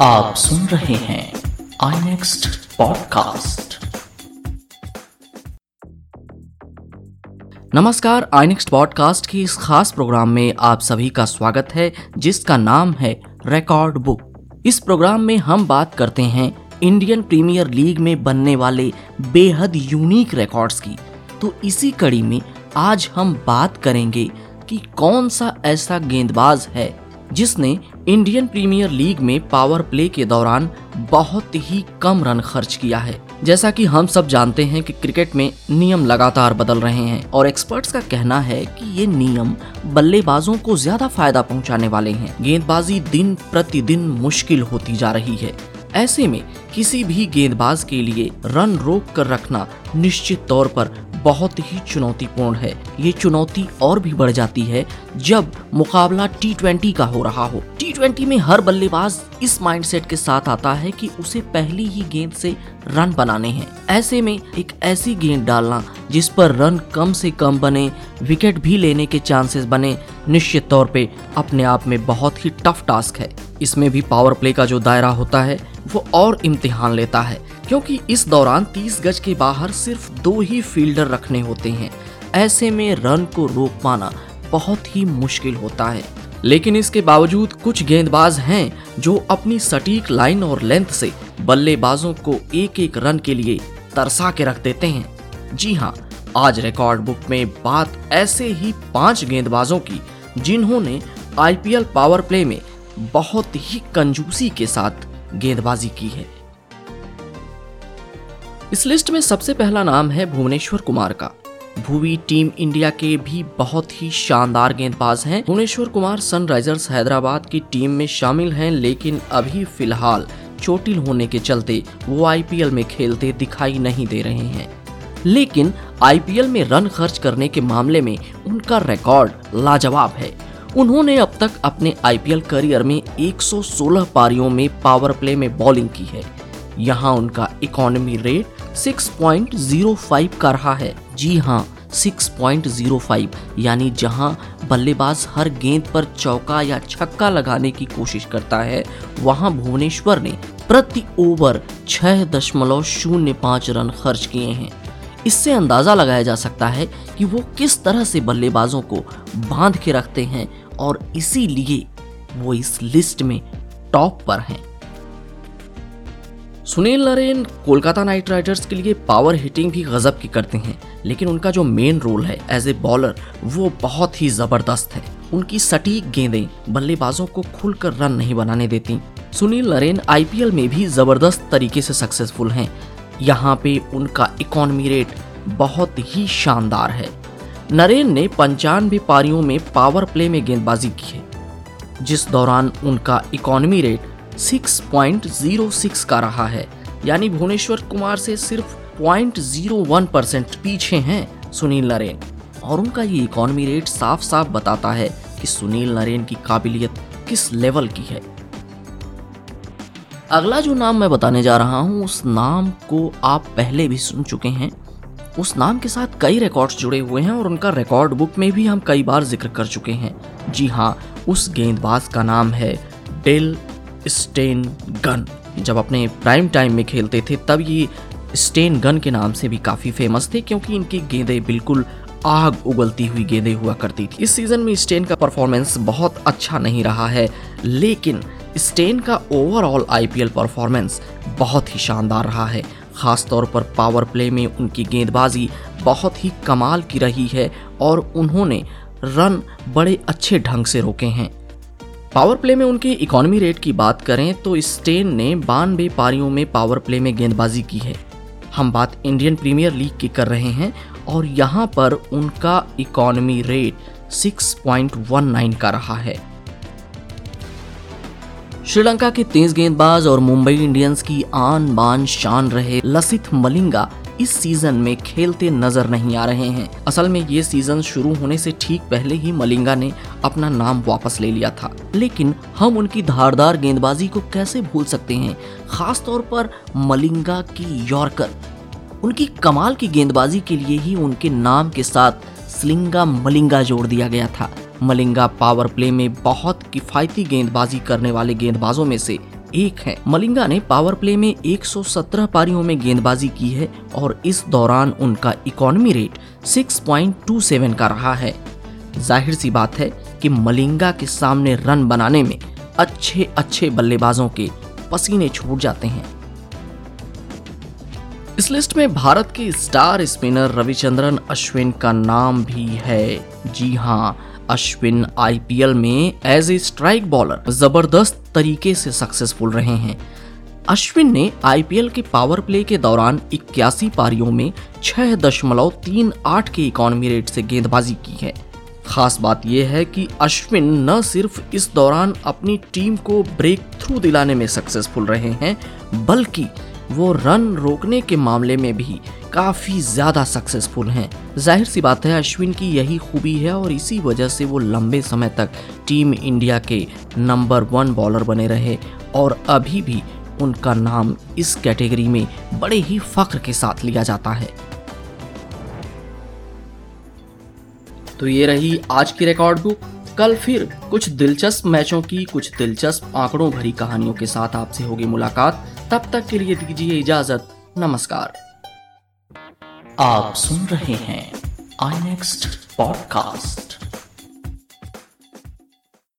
आप सुन रहे हैं iNext पॉडकास्ट। नमस्कार, iNext पॉडकास्ट की इस खास प्रोग्राम में आप सभी का स्वागत है, जिसका नाम है रिकॉर्ड बुक। इस प्रोग्राम में हम बात करते हैं इंडियन प्रीमियर लीग में बनने वाले बेहद यूनिक रिकॉर्ड्स की। तो इसी कड़ी में आज हम बात करेंगे कि कौन सा ऐसा गेंदबाज है जिसने इंडियन प्रीमियर लीग में पावर प्ले के दौरान बहुत ही कम रन खर्च किया है। जैसा कि हम सब जानते हैं कि क्रिकेट में नियम लगातार बदल रहे हैं और एक्सपर्ट्स का कहना है कि ये नियम बल्लेबाजों को ज्यादा फायदा पहुंचाने वाले हैं। गेंदबाजी दिन प्रतिदिन मुश्किल होती जा रही है। ऐसे में किसी भी गेंदबाज के लिए रन रोक कर रखना निश्चित तौर पर बहुत ही चुनौतीपूर्ण है। ये चुनौती और भी बढ़ जाती है जब मुकाबला T20 का हो रहा हो। T20 में हर बल्लेबाज इस माइंडसेट के साथ आता है कि उसे पहली ही गेंद से रन बनाने हैं। ऐसे में एक ऐसी गेंद डालना जिस पर रन कम से कम बने, विकेट भी लेने के चांसेस बने, निश्चित तौर पे अपने आप में बहुत ही टफ टास्क है। इसमें भी पावर प्ले का जो दायरा होता है वो और इम्तिहान लेता है, क्योंकि इस दौरान 30 गज के बाहर सिर्फ 2 ही फील्डर रखने होते हैं। ऐसे में रन को रोक पाना बहुत ही मुश्किल होता है। लेकिन इसके बावजूद कुछ गेंदबाज हैं जो अपनी सटीक लाइन और लेंथ से बल्लेबाजों को एक एक रन के लिए तरसा के रख देते हैं। जी हाँ, आज रिकॉर्ड बुक में बात ऐसे ही 5 गेंदबाजों की जिन्होंने आईपीएल पावर प्ले में बहुत ही कंजूसी के साथ गेंदबाजी की है। इस लिस्ट में सबसे पहला नाम है भुवनेश्वर कुमार का। भुवी टीम इंडिया के भी बहुत ही शानदार गेंदबाज हैं। भुवनेश्वर कुमार सनराइजर्स हैदराबाद की टीम में शामिल हैं, लेकिन अभी फिलहाल चोटिल होने के चलते वो आईपीएल में खेलते दिखाई नहीं दे रहे हैं। लेकिन आईपीएल में रन खर्च करने के मामले में उनका रिकॉर्ड लाजवाब है। उन्होंने अब तक अपने आईपीएल करियर में 116 पारियों में पावर प्ले में बॉलिंग की है। यहाँ उनका इकोनॉमी रेट 6.05 का रहा है। जी हाँ, 6.05, यानी जहाँ बल्लेबाज हर गेंद पर चौका या छक्का लगाने की कोशिश करता है, वहाँ भुवनेश्वर ने प्रति ओवर 6.05 रन खर्च किए हैं। इससे अंदाजा लगाया जा सकता है कि वो किस तरह से बल्लेबाजों को बांध के रखते हैं और इसीलिए वो इस लिस्ट में टॉप पर हैं। सुनील नरेन कोलकाता नाइट राइडर्स के लिए पावर हिटिंग भी गजब की करते हैं, लेकिन उनका जो मेन रोल है एज ए बॉलर वो बहुत ही जबरदस्त है। उनकी सटीक गेंदें बल्लेबाजों को खुलकर रन नहीं बनाने देती। सुनील नरेन आईपीएल में भी जबरदस्त तरीके से सक्सेसफुल हैं। यहाँ पे उनका इकोनॉमी रेट बहुत ही शानदार है। नरेन ने 95 पारियों में पावर प्ले में गेंदबाजी की है, जिस दौरान उनका इकोनॉमी रेट 6.06 का रहा है, यानी भुवनेश्वर कुमार से सिर्फ 0.01% पीछे हैं सुनील नरेन। और उनका ये इकोनॉमी रेट साफ साफ बताता है कि सुनील नरेन की काबिलियत किस लेवल की है। अगला जो नाम मैं बताने जा रहा हूँ, उस नाम को आप पहले भी सुन चुके हैं। उस नाम के साथ कई रिकॉर्ड्स जुड़े हुए हैं और उनका रिकॉर्ड बुक में भी हम कई बार जिक्र कर चुके हैं। जी हाँ, उस गेंदबाज का नाम है डेल स्टेन गन। जब अपने प्राइम टाइम में खेलते थे तब ये स्टेन गन के नाम से भी काफ़ी फेमस थे, क्योंकि इनकी गेंदें बिल्कुल आग उगलती हुई गेंदें हुआ करती थी। इस सीज़न में स्टेन का परफॉर्मेंस बहुत अच्छा नहीं रहा है, लेकिन स्टेन का ओवरऑल आईपीएल परफॉर्मेंस बहुत ही शानदार रहा है। ख़ास तौर पर पावर प्ले में उनकी गेंदबाजी बहुत ही कमाल की रही है और उन्होंने रन बड़े अच्छे ढंग से रोके हैं। पावर प्ले में उनके इकोनॉमी रेट की बात करें तो स्टेन ने 92 पारियों में पावर प्ले में गेंदबाजी की है। हम बात इंडियन प्रीमियर लीग की कर रहे हैं और यहाँ पर उनका इकोनॉमी रेट 6.19 का रहा है। श्रीलंका के तेज गेंदबाज और मुंबई इंडियंस की आन बान शान रहे लसिथ मलिंगा इस सीजन में खेलते नजर नहीं आ रहे हैं। असल में ये सीजन शुरू होने से ठीक पहले ही मलिंगा ने अपना नाम वापस ले लिया था, लेकिन हम उनकी धारदार गेंदबाजी को कैसे भूल सकते हैं। खास तौर पर मलिंगा की यॉर्कर, उनकी कमाल की गेंदबाजी के लिए ही उनके नाम के साथ स्लिंगा मलिंगा जोड़ दिया गया था। मलिंगा पावर प्ले में बहुत किफ़ायती गेंदबाजी करने वाले गेंदबाजों में से 101 है। मलिंगा ने पावर प्ले में 117 पारियों में गेंदबाजी की है और इस दौरान उनका इकोनॉमी रेट 6.27 का रहा है। जाहिर सी बात है कि मलिंगा के सामने रन बनाने में अच्छे अच्छे बल्लेबाजों के पसीने छूट जाते हैं। इस लिस्ट में भारत के स्टार स्पिनर रविचंद्रन अश्विन का नाम भी है। जी हां, अश्विन आईपीएल में एज ए स्ट्राइक बॉलर जबरदस्त तरीके से सक्सेसफुल रहे हैं। अश्विन ने आईपीएल के पावर प्ले के दौरान 81 पारियों में 6.38 के इकोनॉमी रेट से गेंदबाजी की है। खास बात यह है कि अश्विन न सिर्फ इस दौरान अपनी टीम को ब्रेक थ्रू दिलाने में सक्सेसफुल रहे हैं, बल्कि वो रन रोकने के मामले में भी काफ़ी ज़्यादा सक्सेसफुल हैं। जाहिर सी बात है, अश्विन की यही खूबी है और इसी वजह से वो लंबे समय तक टीम इंडिया के नंबर 1 बॉलर बने रहे और अभी भी उनका नाम इस कैटेगरी में बड़े ही फख्र के साथ लिया जाता है। तो ये रही आज की रिकॉर्ड बुक। कल फिर कुछ दिलचस्प मैचों की कुछ दिलचस्प आंकड़ों भरी कहानियों के साथ आपसे होगी मुलाकात। तब तक के लिए दीजिए इजाजत। नमस्कार। आप सुन रहे हैं iNext पॉडकास्ट।